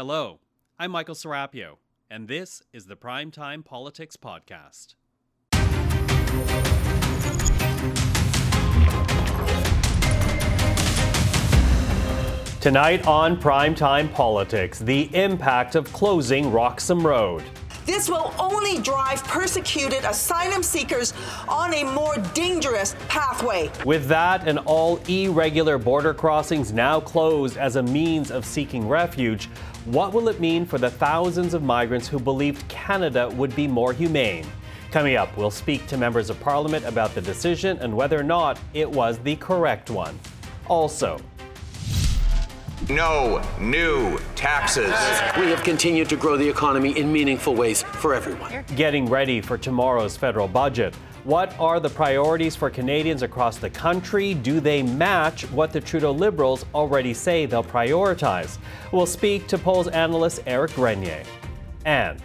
Hello, I'm Michael Serapio, and this is the Primetime Politics Podcast. Tonight on Primetime Politics, the impact of closing Roxham Road. This will only drive persecuted asylum seekers on a more dangerous pathway. With that and all irregular border crossings now closed as a means of seeking refuge, what will it mean for the thousands of migrants who believed Canada would be more humane? Coming up, we'll speak to members of Parliament about the decision and whether or not it was the correct one. Also, no new taxes. We have continued to grow the economy in meaningful ways for everyone. Getting ready for tomorrow's federal budget. What are the priorities for Canadians across the country? Do they match what the Trudeau Liberals already say they'll prioritize? We'll speak to polls analyst Eric Grenier. And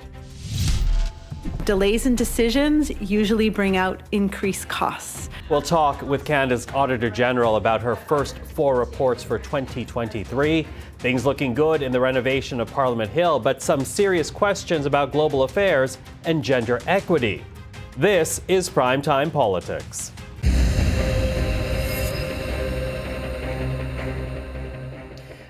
delays in decisions usually bring out increased costs. We'll talk with Canada's Auditor General about her first four reports for 2023. Things looking good in the renovation of Parliament Hill, but some serious questions about global affairs and gender equity. This is Primetime Politics.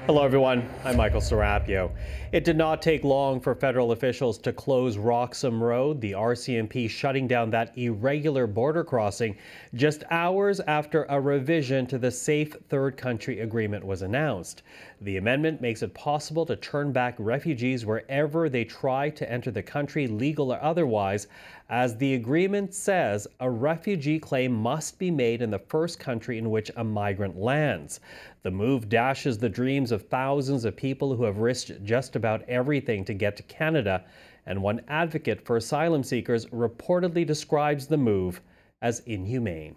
Hello, everyone. I'm Michael Serapio. It did not take long for federal officials to close Roxham Road, the RCMP shutting down that irregular border crossing just hours after a revision to the Safe Third Country Agreement was announced. The amendment makes it possible to turn back refugees wherever they try to enter the country, legal or otherwise. As the agreement says, a refugee claim must be made in the first country in which a migrant lands. The move dashes the dreams of thousands of people who have risked just about everything to get to Canada, and one advocate for asylum seekers reportedly describes the move as inhumane.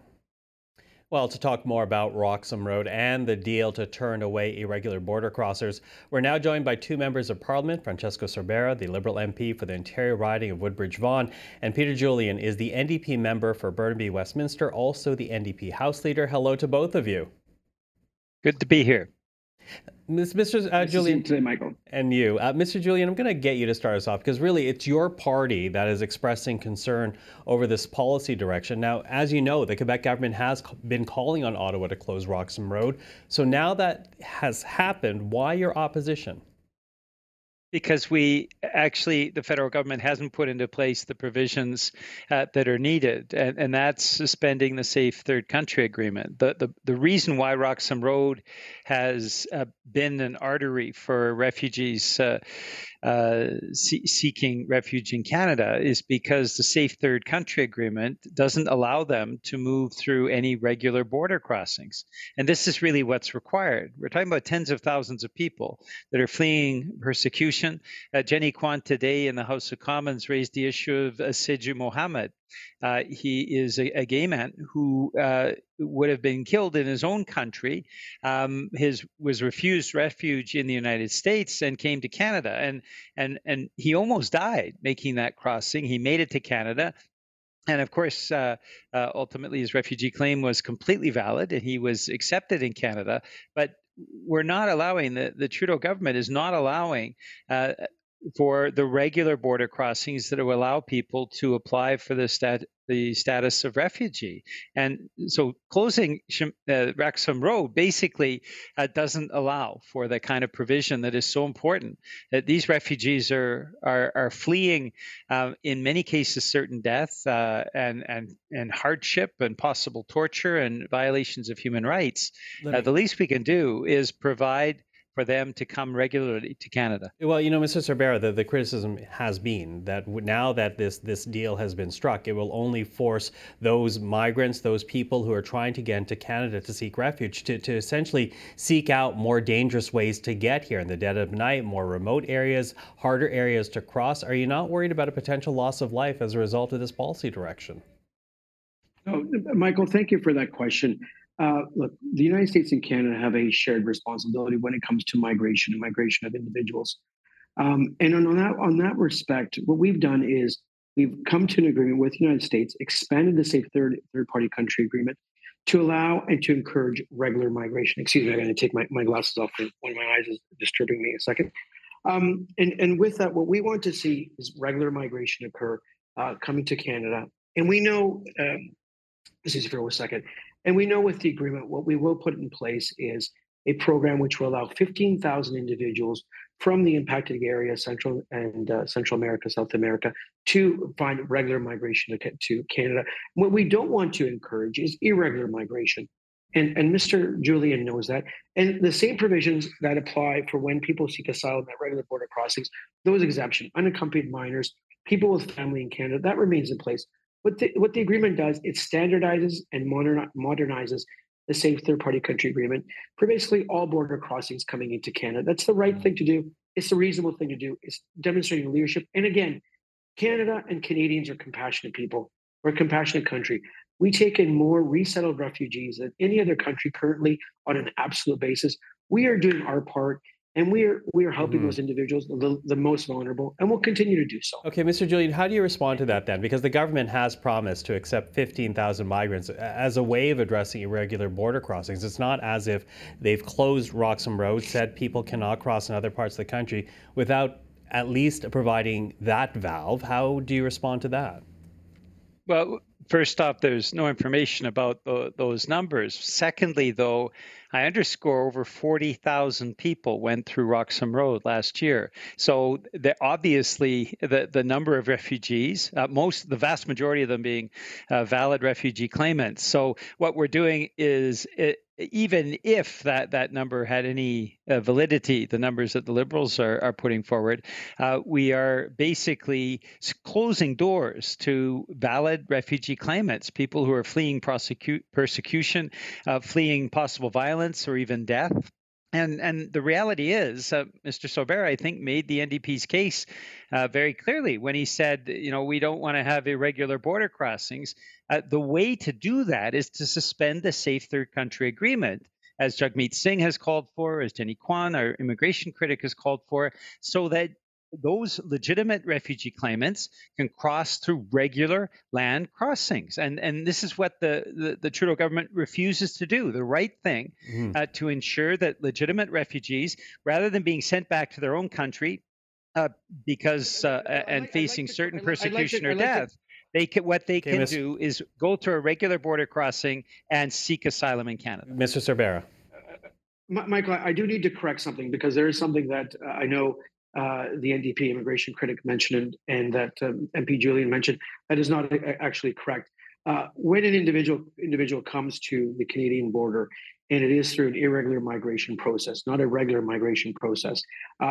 Well, to talk more about Roxham Road and the deal to turn away irregular border crossers, we're now joined by two members of Parliament, Francesco Sorbara, the Liberal MP for the Ontario riding of Woodbridge-Vaughan, and Peter Julian is the NDP member for Burnaby Westminster, also the NDP House Leader. Hello to both of you. Good to be here. Mr. Julian, today, Michael. And you. Mr. Julian, I'm going to get you to start us off because really it's your party that is expressing concern over this policy direction. Now, as you know, the Quebec government has been calling on Ottawa to close Roxham Road. So now that has happened, why your opposition? Because the federal government hasn't put into place the provisions that are needed, and that's suspending the Safe Third Country Agreement. The reason why Roxham Road has been an artery for refugees seeking refuge in Canada is because the Safe Third Country Agreement doesn't allow them to move through any regular border crossings. And this is really what's required. We're talking about tens of thousands of people that are fleeing persecution. Jenny Kwan today in the House of Commons raised the issue of Siju Mohammed. He is a gay man who would have been killed in his own country. Was refused refuge in the United States and came to Canada, and he almost died making that crossing. He made it to Canada. And of course, ultimately, his refugee claim was completely valid and he was accepted in Canada. But we're not allowing, the Trudeau government is not allowing for the regular border crossings that will allow people to apply for the status of refugee. And so closing Roxham Road basically doesn't allow for the kind of provision that is so important. That these refugees are fleeing, in many cases, certain death and hardship and possible torture and violations of human rights. The least we can do is provide for them to come regularly to Canada. Well, you know, Mr. Sorbara, the criticism has been that now that this deal has been struck, it will only force those migrants, those people who are trying to get into Canada to seek refuge, to essentially seek out more dangerous ways to get here in the dead of night, more remote areas, harder areas to cross. Are you not worried about a potential loss of life as a result of this policy direction? No, Michael, thank you for that question. Look, the United States and Canada have a shared responsibility when it comes to migration and migration of individuals. And on that respect, what we've done is we've come to an agreement with the United States, expanded the Safe Third-Party Country Agreement to allow and to encourage regular migration. Excuse me, I'm going to take my glasses off. One of my eyes is disturbing me a second. And with that, what we want to see is regular migration occur coming to Canada. And we know, this is for a second, and we know with the agreement, what we will put in place is a program which will allow 15,000 individuals from the impacted area, Central and Central America, South America, to find regular migration to Canada. What we don't want to encourage is irregular migration. And Mr. Julian knows that. And the same provisions that apply for when people seek asylum at regular border crossings, those exemptions, unaccompanied minors, people with family in Canada, that remains in place. What the agreement does, it standardizes and modernizes the Safe Third Party Country Agreement for basically all border crossings coming into Canada. That's the right thing to do. It's the reasonable thing to do. It's demonstrating leadership. And again, Canada and Canadians are compassionate people. We're a compassionate country. We take in more resettled refugees than any other country currently on an absolute basis. We are doing our part, and we are helping those individuals, the most vulnerable, and we'll continue to do so. Okay, Mr. Julian, how do you respond to that then? Because the government has promised to accept 15,000 migrants as a way of addressing irregular border crossings. It's not as if they've closed Roxham Road, said people cannot cross in other parts of the country without at least providing that valve. How do you respond to that? Well, first off, there's no information about those numbers. Secondly, though, I underscore over 40,000 people went through Roxham Road last year. So obviously, the number of refugees, the vast majority of them being valid refugee claimants. So what we're doing is, even if that number had any validity, the numbers that the Liberals are putting forward, we are basically closing doors to valid refugee claimants, people who are fleeing persecution, fleeing possible violence or even death. And the reality is, Mr. Sorbara, I think, made the NDP's case very clearly when he said, we don't want to have irregular border crossings. The way to do that is to suspend the Safe Third Country Agreement, as Jagmeet Singh has called for, as Jenny Kwan, our immigration critic, has called for, so that those legitimate refugee claimants can cross through regular land crossings. And this is what the Trudeau government refuses to do, the right thing, to ensure that legitimate refugees, rather than being sent back to their own country because facing certain persecution or death, what they can do is go to a regular border crossing and seek asylum in Canada. Mr. Sorbara. Michael, I do need to correct something, because there is something that I know the NDP immigration critic mentioned and that MP Julian mentioned that is not actually correct. When an individual comes to the Canadian border, and it is through an irregular migration process, not a regular migration process,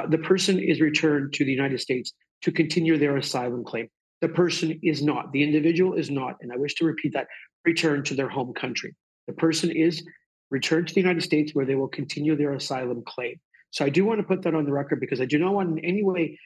the person is returned to the United States to continue their asylum claim. The person is not, the individual is not, and I wish to repeat that, returned to their home country. The person is returned to the United States where they will continue their asylum claim. So I do want to put that on the record, because I do not want in any way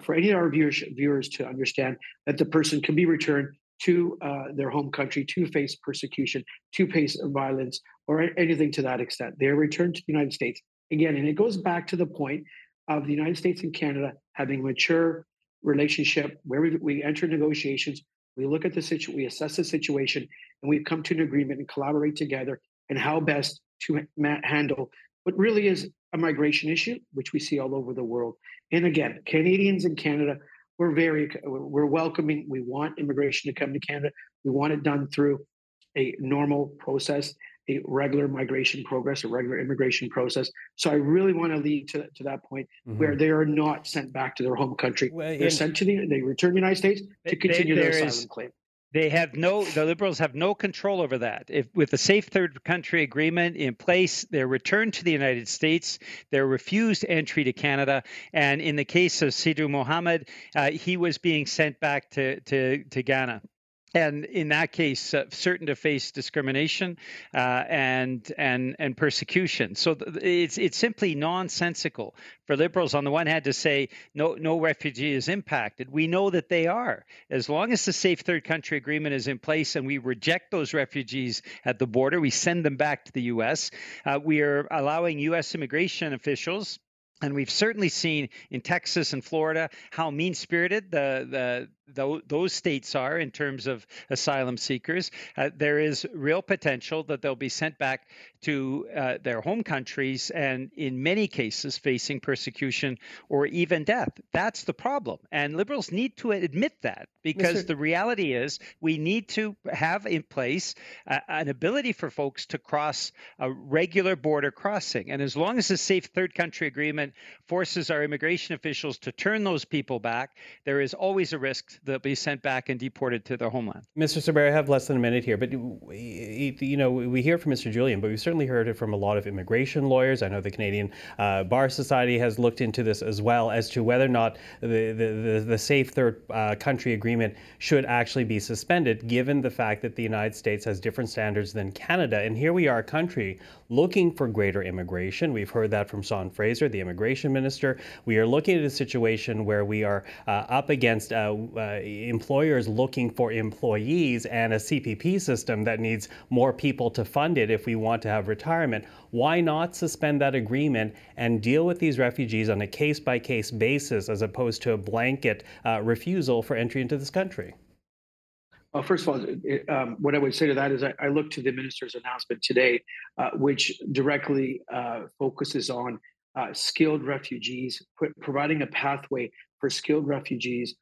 for any of our viewers to understand that the person can be returned to their home country to face persecution, to face violence, or anything to that extent. They are returned to the United States. Again, and it goes back to the point of the United States and Canada having a mature relationship where we enter negotiations, we look at the situation, we assess the situation, and we've come to an agreement and collaborate together and how best to handle what really is a migration issue, which we see all over the world. And again, Canadians in Canada, we're welcoming. We want immigration to come to Canada. We want it done through a normal process, a regular migration progress, a regular immigration process. So I really want to lead to that point where they are not sent back to their home country. Well, they're sent to they return to the United States to continue their asylum claim. The Liberals have no control over that. If with the Safe Third Country Agreement in place, they're returned to the United States, they're refused entry to Canada, and in the case of Siju Mohammed, he was being sent back to Ghana. And in that case, certain to face discrimination and persecution. So it's simply nonsensical for Liberals on the one hand to say no refugee is impacted. We know that they are. As long as the Safe Third Country Agreement is in place and we reject those refugees at the border, we send them back to the U.S., we are allowing U.S. immigration officials And we've certainly seen in Texas and Florida how mean-spirited those states are in terms of asylum seekers. There is real potential that they'll be sent back to their home countries and in many cases facing persecution or even death. That's the problem. And Liberals need to admit that, because the reality is we need to have in place an ability for folks to cross a regular border crossing. And as long as the Safe Third Country Agreement forces our immigration officials to turn those people back, there is always a risk they'll be sent back and deported to their homeland. Mr. Sorbara, I have less than a minute here, but you know, we hear from Mr. Julian, but we've certainly heard it from a lot of immigration lawyers. I know the Canadian Bar Society has looked into this as well, as to whether or not the Safe Third Country Agreement should actually be suspended, given the fact that the United States has different standards than Canada. And here we are, a country looking for greater immigration. We've heard that from Sean Fraser, the Immigration Minister. We are looking at a situation where we are up against employers looking for employees, and a CPP system that needs more people to fund it if we want to have retirement. Why not suspend that agreement and deal with these refugees on a case-by-case basis, as opposed to a blanket refusal for entry into this country? Well, first of all, what I would say to that is I look to the minister's announcement today, which directly focuses on skilled refugees, providing a pathway for skilled refugees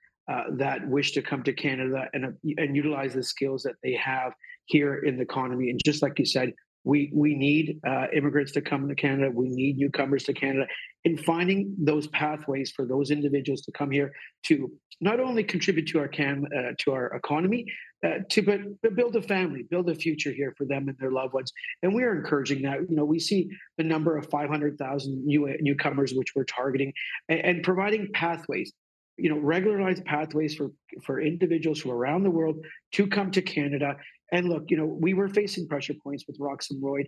that wish to come to Canada and utilize the skills that they have here in the economy. And just like you said, we need immigrants to come to Canada. We need newcomers to Canada. And finding those pathways for those individuals to come here to not only contribute to our economy, but build a family, build a future here for them and their loved ones. And we are encouraging that. You know, we see the number of 500,000 newcomers, which we're targeting, and providing pathways, you know, regularized pathways for individuals from around the world to come to Canada. And look, you know, we were facing pressure points with Roxham Road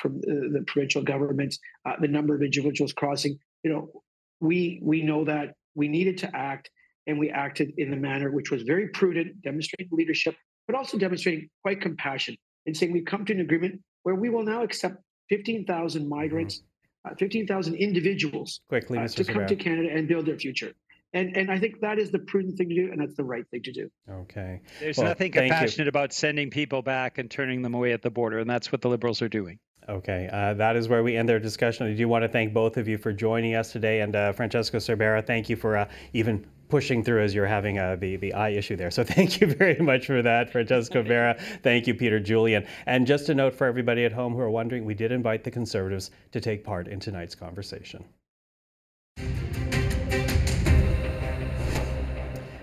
from the provincial governments, the number of individuals crossing. You know, we know that we needed to act, and we acted in the manner which was very prudent, demonstrating leadership, but also demonstrating quite compassion and saying we've come to an agreement where we will now accept 15,000 migrants, 15,000 individuals to come to Canada and build their future. And I think that is the prudent thing to do, and that's the right thing to do. Okay. There's nothing compassionate about sending people back and turning them away at the border, and that's what the Liberals are doing. Okay. That is where we end our discussion. I do want to thank both of you for joining us today. And Francesco Sorbara, thank you for even pushing through as you're having the eye issue there. So thank you very much for that, Francesco Vera. Thank you, Peter Julian. And just a note for everybody at home who are wondering, we did invite the Conservatives to take part in tonight's conversation.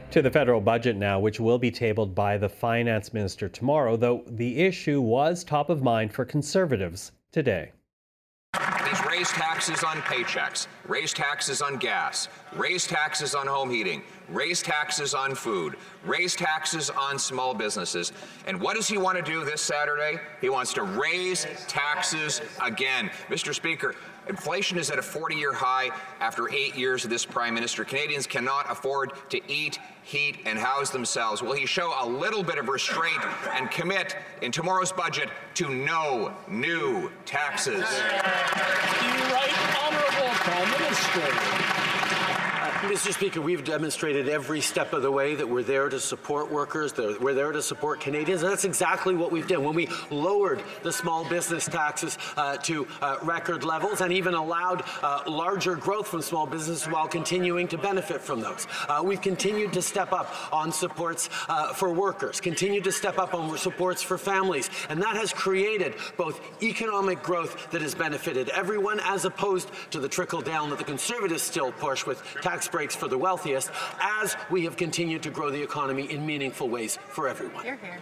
To the federal budget now, which will be tabled by the finance minister tomorrow, though the issue was top of mind for Conservatives today. Please raise taxes on paychecks, raise taxes on gas, raise taxes on home heating, raise taxes on food, raise taxes on small businesses. And what does he want to do this Saturday? He wants to raise taxes again. Mr. Speaker, inflation is at a 40-year high after 8 years of this Prime Minister. Canadians cannot afford to eat, heat, and house themselves. Will he show a little bit of restraint and commit in tomorrow's budget to no new taxes? The Right Honourable Prime Minister. Mr. Speaker, we've demonstrated every step of the way that we're there to support workers, that we're there to support Canadians, and that's exactly what we've done. When we lowered the small business taxes to record levels and even allowed larger growth from small business while continuing to benefit from those. We've continued to step up on supports for workers, continued to step up on supports for families, and that has created both economic growth that has benefited everyone, as opposed to the trickle-down that the Conservatives still push with tax breaks for the wealthiest, as we have continued to grow the economy in meaningful ways for everyone. You're here.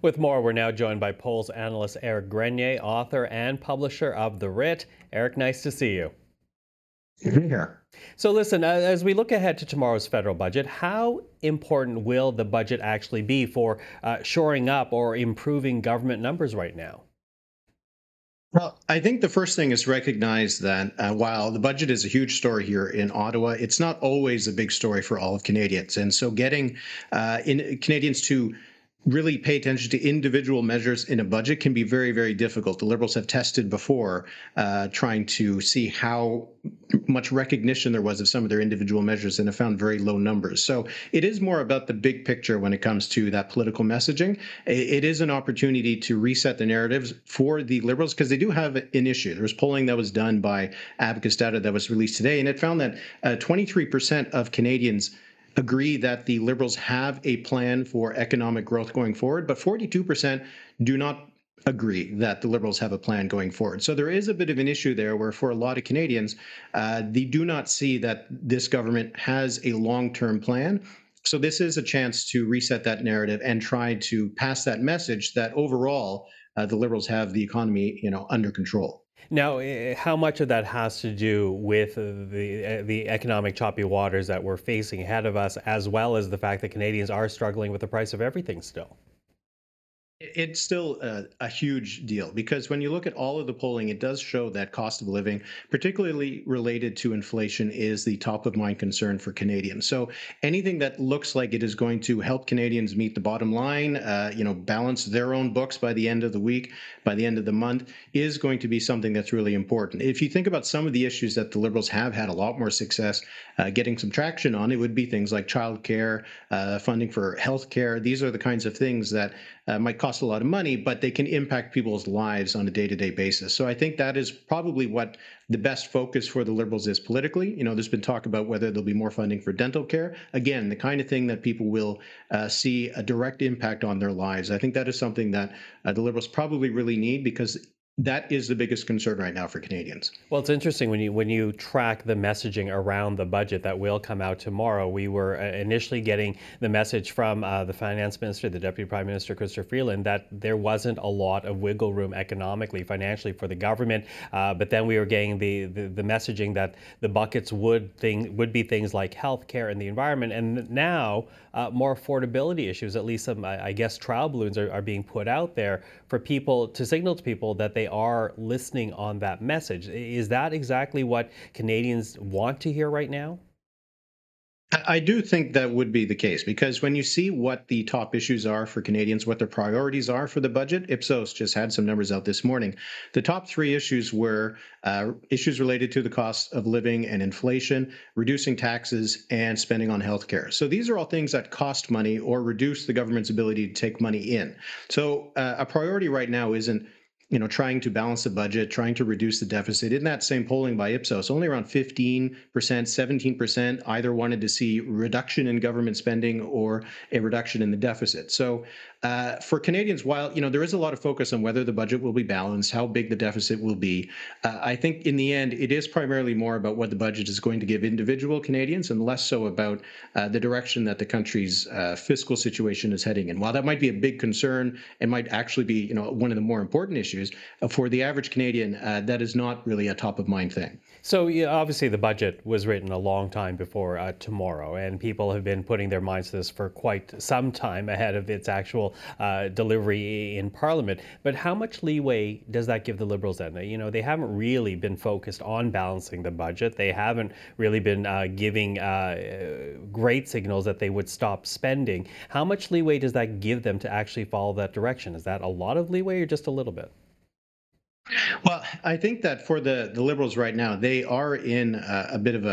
With more, we're now joined by polls analyst Eric Grenier, author and publisher of The Writ. Eric, nice to see you. Good to be here. So listen, as we look ahead to tomorrow's federal budget, how important will the budget actually be for shoring up or improving government numbers right now? Well, I think the first thing is recognize that while the budget is a huge story here in Ottawa, it's not always a big story for all of Canadians. And so getting Canadians to really pay attention to individual measures in a budget can be very, very difficult. The Liberals have tested before trying to see how much recognition there was of some of their individual measures and have found very low numbers. So it is more about the big picture when it comes to that political messaging. It is an opportunity to reset the narratives for the Liberals because they do have an issue. There was polling that was done by Abacus Data that was released today, and it found that 23% of Canadians agree that the Liberals have a plan for economic growth going forward, but 42% do not agree that the Liberals have a plan going forward. So there is a bit of an issue there where for a lot of Canadians, they do not see that this government has a long-term plan. So this is a chance to reset that narrative and try to pass that message that overall, the Liberals have the economy, under control. Now, how much of that has to do with the economic choppy waters that we're facing ahead of us, as well as the fact that Canadians are struggling with the price of everything still? It's still a huge deal because when you look at all of the polling, it does show that cost of living, particularly related to inflation, is the top of mind concern for Canadians. So anything that looks like it is going to help Canadians meet the bottom line, balance their own books by the end of the week, by the end of the month, is going to be something that's really important. If you think about some of the issues that the Liberals have had a lot more success getting some traction on, it would be things like childcare, funding for healthcare. These are the kinds of things that might cost a lot of money, but they can impact people's lives on a day-to-day basis. So I think that is probably what the best focus for the Liberals is politically. There's been talk about whether there'll be more funding for dental care. Again, the kind of thing that people will see a direct impact on their lives. I think that is something that the Liberals probably really need because that is the biggest concern right now for Canadians. Well, it's interesting when you track the messaging around the budget that will come out tomorrow. We were initially getting the message from the Finance Minister, the Deputy Prime Minister, Christopher Freeland, that there wasn't a lot of wiggle room economically, financially for the government. But then we were getting the messaging that the buckets would be things like healthcare and the environment, and now more affordability issues. At least some, I guess, trial balloons are being put out there for people to signal to people that they are listening on that message. Is that exactly what Canadians want to hear right now? I do think that would be the case because when you see what the top issues are for Canadians, what their priorities are for the budget, Ipsos just had some numbers out this morning. The top three issues were issues related to the cost of living and inflation, reducing taxes, and spending on healthcare. So these are all things that cost money or reduce the government's ability to take money in. So a priority right now isn't trying to balance the budget, trying to reduce the deficit. In that same polling by Ipsos, only around 15%, 17% either wanted to see reduction in government spending or a reduction in the deficit. So for Canadians, while there is a lot of focus on whether the budget will be balanced, how big the deficit will be, I think in the end, it is primarily more about what the budget is going to give individual Canadians and less so about the direction that the country's fiscal situation is heading in. While that might be a big concern and might actually be one of the more important issues, for the average Canadian, that is not really a top-of-mind thing. So obviously the budget was written a long time before tomorrow, and people have been putting their minds to this for quite some time ahead of its actual delivery in Parliament. But how much leeway does that give the Liberals then? They haven't really been focused on balancing the budget. They haven't really been giving great signals that they would stop spending. How much leeway does that give them to actually follow that direction? Is that a lot of leeway or just a little bit? Well, I think that for the Liberals right now, they are in a bit of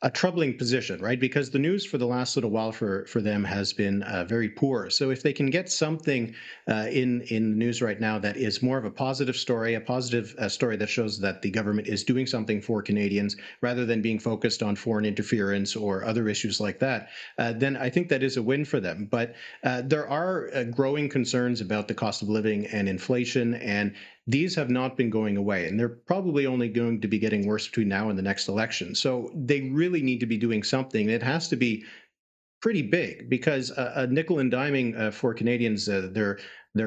a troubling position, right? Because the news for the last little while for them has been very poor. So if they can get something in the news right now that is more of a positive story, a positive story that shows that the government is doing something for Canadians rather than being focused on foreign interference or other issues like that, then I think that is a win for them. But there are growing concerns about the cost of living and inflation, and these have not been going away, and they're probably only going to be getting worse between now and the next election. So they really need to be doing something. It has to be pretty big because a nickel and diming for Canadians, their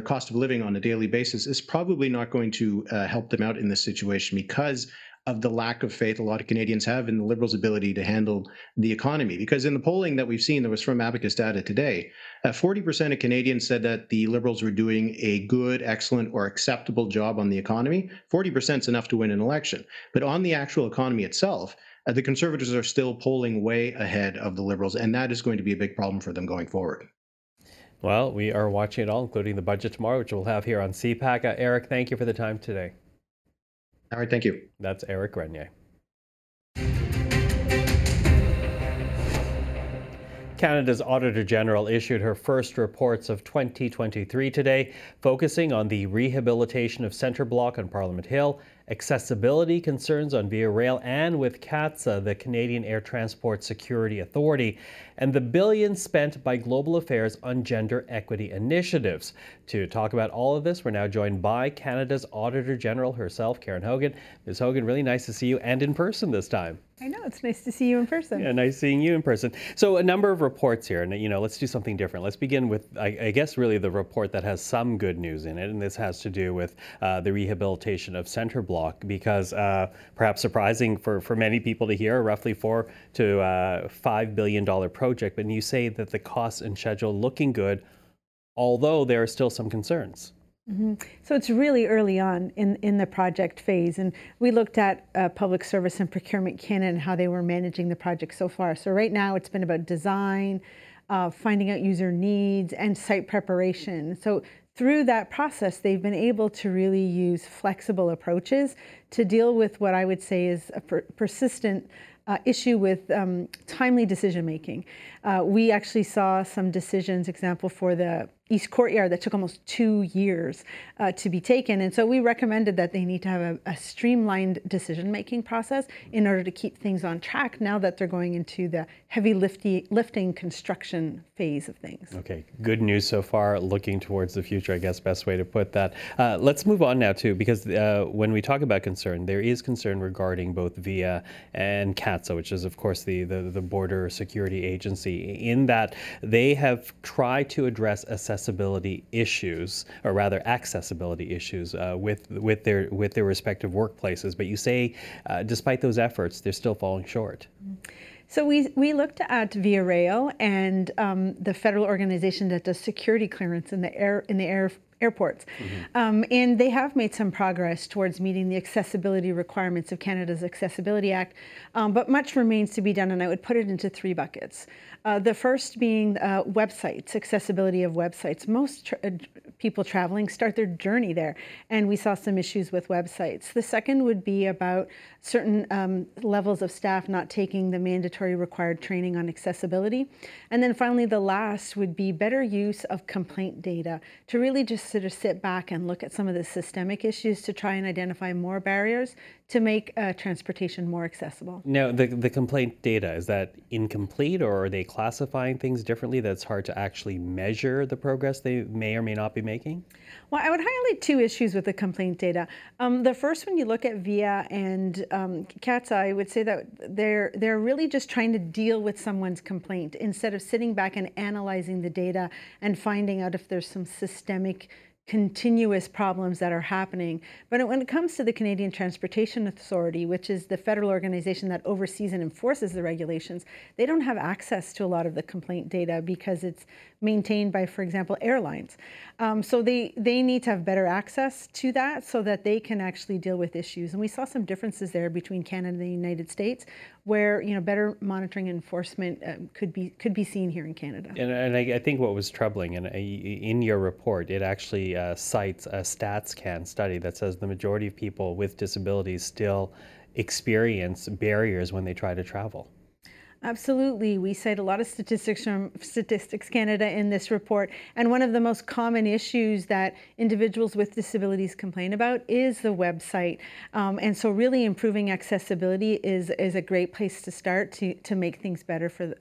cost of living on a daily basis is probably not going to help them out in this situation because of the lack of faith a lot of Canadians have in the Liberals' ability to handle the economy. Because in the polling that we've seen, that was from Abacus Data today, 40% of Canadians said that the Liberals were doing a good, excellent, or acceptable job on the economy. 40% is enough to win an election. But on the actual economy itself, the Conservatives are still polling way ahead of the Liberals, and that is going to be a big problem for them going forward. Well, we are watching it all, including the budget tomorrow, which we'll have here on CPAC. Eric, thank you for the time today. All right, thank you. That's Eric Grenier. Canada's Auditor General issued her first reports of 2023 today, focusing on the rehabilitation of Centre Block on Parliament Hill, accessibility concerns on Via Rail, and with CATSA, the Canadian Air Transport Security Authority, and the billions spent by Global Affairs on gender equity initiatives. To talk about all of this, we're now joined by Canada's Auditor General herself, Karen Hogan. Ms. Hogan, really nice to see you, and in person this time. I know, it's nice to see you in person. Yeah, nice seeing you in person. So a number of reports here, and let's do something different. Let's begin with, I guess, really the report that has some good news in it, and this has to do with the rehabilitation of Centre Block, because perhaps surprising for many people to hear, roughly $4 to $5 billion project, but you say that the costs and schedule looking good, although there are still some concerns. Mm-hmm. So it's really early on in the project phase, and we looked at Public Service and Procurement Canada and how they were managing the project so far. So right now it's been about design, finding out user needs, and site preparation. So through that process, they've been able to really use flexible approaches to deal with what I would say is a persistent issue with timely decision making. We actually saw some decisions, example, for the East Courtyard that took almost 2 years to be taken. And so we recommended that they need to have a streamlined decision making process in order to keep things on track now that they're going into the heavy lifting construction phase of things. Okay, good news so far, looking towards the future, I guess, best way to put that. Let's move on now too, because when we talk about concern, there is concern regarding both VIA and CATSA, which is of course the border security agency, in that they have tried to address accessibility issues with their respective workplaces. But you say, despite those efforts, they're still falling short. So we looked at Via Rail and the federal organization that does security clearance in the airports. Mm-hmm. And they have made some progress towards meeting the accessibility requirements of Canada's Accessibility Act, but much remains to be done, and I would put it into three buckets. The first being websites, accessibility of websites. Most people traveling start their journey there, and we saw some issues with websites. The second would be about certain levels of staff not taking the mandatory required training on accessibility. And then finally, the last would be better use of complaint data to really just sort of sit back and look at some of the systemic issues to try and identify more barriers to make transportation more accessible. Now, the complaint data, is that incomplete, or are they classifying things differently that's hard to actually measure the progress they may or may not be making? Well, I would highlight two issues with the complaint data. The first, when you look at VIA and CATSA, I would say that they're really just trying to deal with someone's complaint instead of sitting back and analyzing the data and finding out if there's some systemic continuous problems that are happening. But when it comes to the Canadian Transportation Authority, which is the federal organization that oversees and enforces the regulations, they don't have access to a lot of the complaint data because it's maintained by, for example, airlines. So they need to have better access to that so that they can actually deal with issues. And we saw some differences there between Canada and the United States, where better monitoring and enforcement could be seen here in Canada. And I think what was troubling, and in your report, it actually cites a StatsCan study that says the majority of people with disabilities still experience barriers when they try to travel. Absolutely. We cite a lot of statistics from Statistics Canada in this report, and one of the most common issues that individuals with disabilities complain about is the website. And so really improving accessibility is a great place to start to make things better for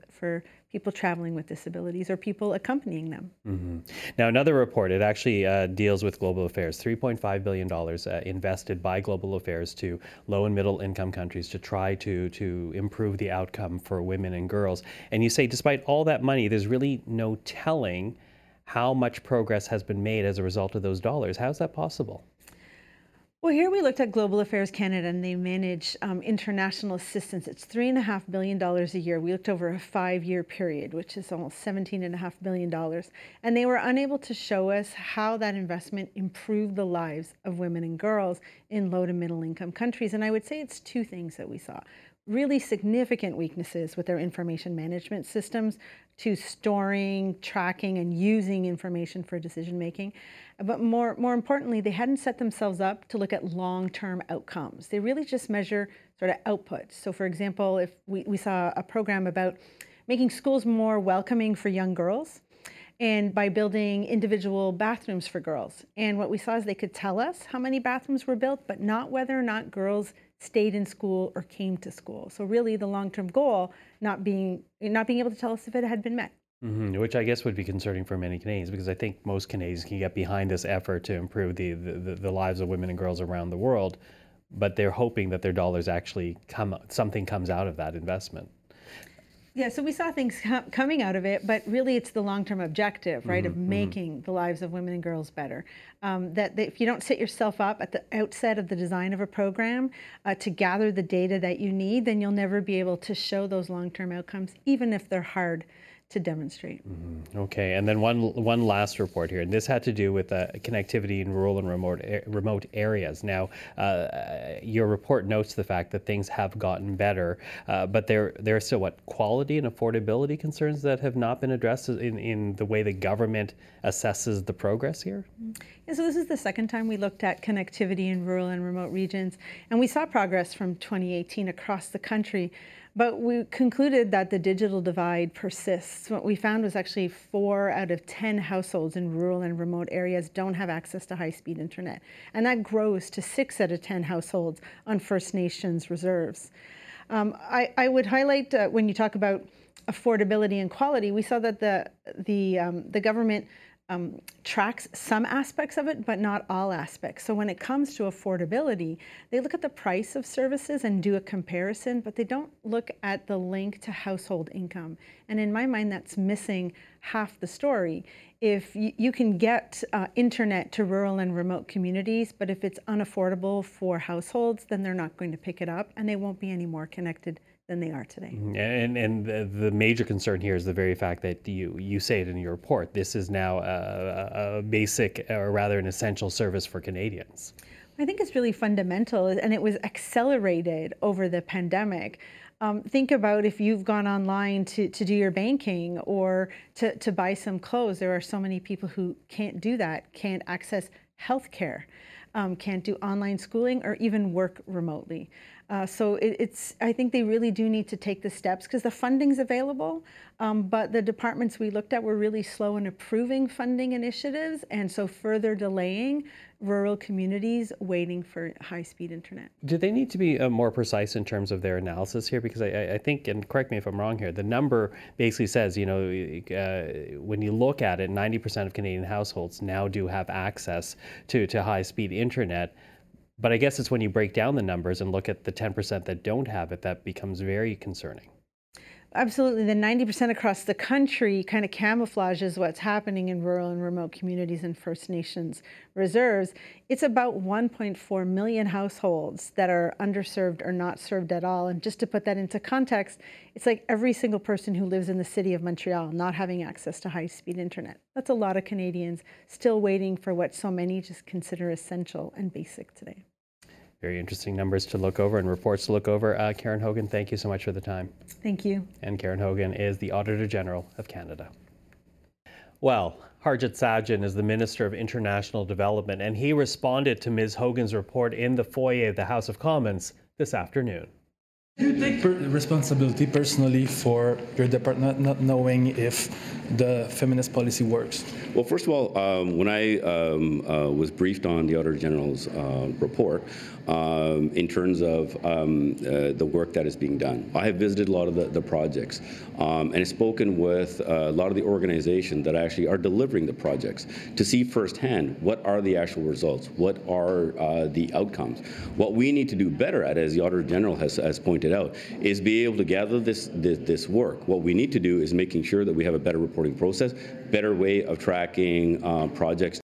people traveling with disabilities or people accompanying them. Mm-hmm. Now, another report, it actually deals with Global Affairs, $3.5 billion invested by Global Affairs to low and middle income countries to try to improve the outcome for women and girls. And you say, despite all that money, there's really no telling how much progress has been made as a result of those dollars. How is that possible? Well, here we looked at Global Affairs Canada, and they manage international assistance. It's $3.5 billion a year. We looked over a 5-year period, which is almost $17.5 billion. And they were unable to show us how that investment improved the lives of women and girls in low to middle income countries. And I would say it's two things that we saw. really significant weaknesses with their information management systems to storing, tracking, and using information for decision making. But more importantly, they hadn't set themselves up to look at long-term outcomes. They really just measure sort of output. So for example, if we saw a program about making schools more welcoming for young girls, and by building individual bathrooms for girls. And what we saw is they could tell us how many bathrooms were built, but not whether or not girls stayed in school or came to school. So really the long-term goal not being able to tell us if it had been met. Mm-hmm. Which I guess would be concerning for many Canadians, because I think most Canadians can get behind this effort to improve the lives of women and girls around the world, but they're hoping that their dollars actually something comes out of that investment. Yeah, so we saw things coming out of it, but really it's the long-term objective, right, mm-hmm, of making mm-hmm. the lives of women and girls better. If you don't set yourself up at the outset of the design of a program to gather the data that you need, then you'll never be able to show those long-term outcomes, even if they're hard to demonstrate. Mm-hmm. Okay, and then one last report here, and this had to do with connectivity in rural and remote areas. Now, your report notes the fact that things have gotten better, but there are still quality and affordability concerns that have not been addressed in the way the government assesses the progress here? Yeah, so this is the second time we looked at connectivity in rural and remote regions, and we saw progress from 2018 across the country. But we concluded that the digital divide persists. What we found was actually 4 out of 10 households in rural and remote areas don't have access to high-speed internet. And that grows to 6 out of 10 households on First Nations reserves. I would highlight when you talk about affordability and quality, we saw that the government tracks some aspects of it, but not all aspects. So when it comes to affordability, they look at the price of services and do a comparison, but they don't look at the link to household income. And in my mind, that's missing half the story. If you can get internet to rural and remote communities, but if it's unaffordable for households, then they're not going to pick it up and they won't be any more connected than they are today. And the major concern here is the very fact that you say it in your report. This is now a basic, or rather an essential service for Canadians. I think it's really fundamental, and it was accelerated over the pandemic. Think about if you've gone online to do your banking or to buy some clothes. There are so many people who can't do that, can't access healthcare, can't do online schooling, or even work remotely. So I think they really do need to take the steps, because the funding's available, but the departments we looked at were really slow in approving funding initiatives, and so further delaying rural communities waiting for high-speed internet. Do they need to be more precise in terms of their analysis here? Because I think, and correct me if I'm wrong here, the number basically says, when you look at it, 90% of Canadian households now do have access to high-speed internet. But I guess it's when you break down the numbers and look at the 10% that don't have it, that becomes very concerning. Absolutely. The 90% across the country kind of camouflages what's happening in rural and remote communities and First Nations reserves. It's about 1.4 million households that are underserved or not served at all. And just to put that into context, it's like every single person who lives in the city of Montreal not having access to high-speed internet. That's a lot of Canadians still waiting for what so many just consider essential and basic today. Very interesting numbers to look over and reports to look over. Karen Hogan, thank you so much for the time. Thank you. And Karen Hogan is the Auditor General of Canada. Well, Harjit Sajjan is the Minister of International Development, and he responded to Ms. Hogan's report in the foyer of the House of Commons this afternoon. Do you take responsibility personally for your department not knowing if the feminist policy works? Well, first of all, when I was briefed on the Auditor General's report in terms of the work that is being done, I have visited a lot of the projects and spoken with a lot of the organizations that actually are delivering the projects to see firsthand what are the actual results, what are the outcomes. What we need to do better at, as the Auditor General has pointed out, is be able to gather this work. What we need to do is making sure that we have a better reporting process, better way of tracking projects.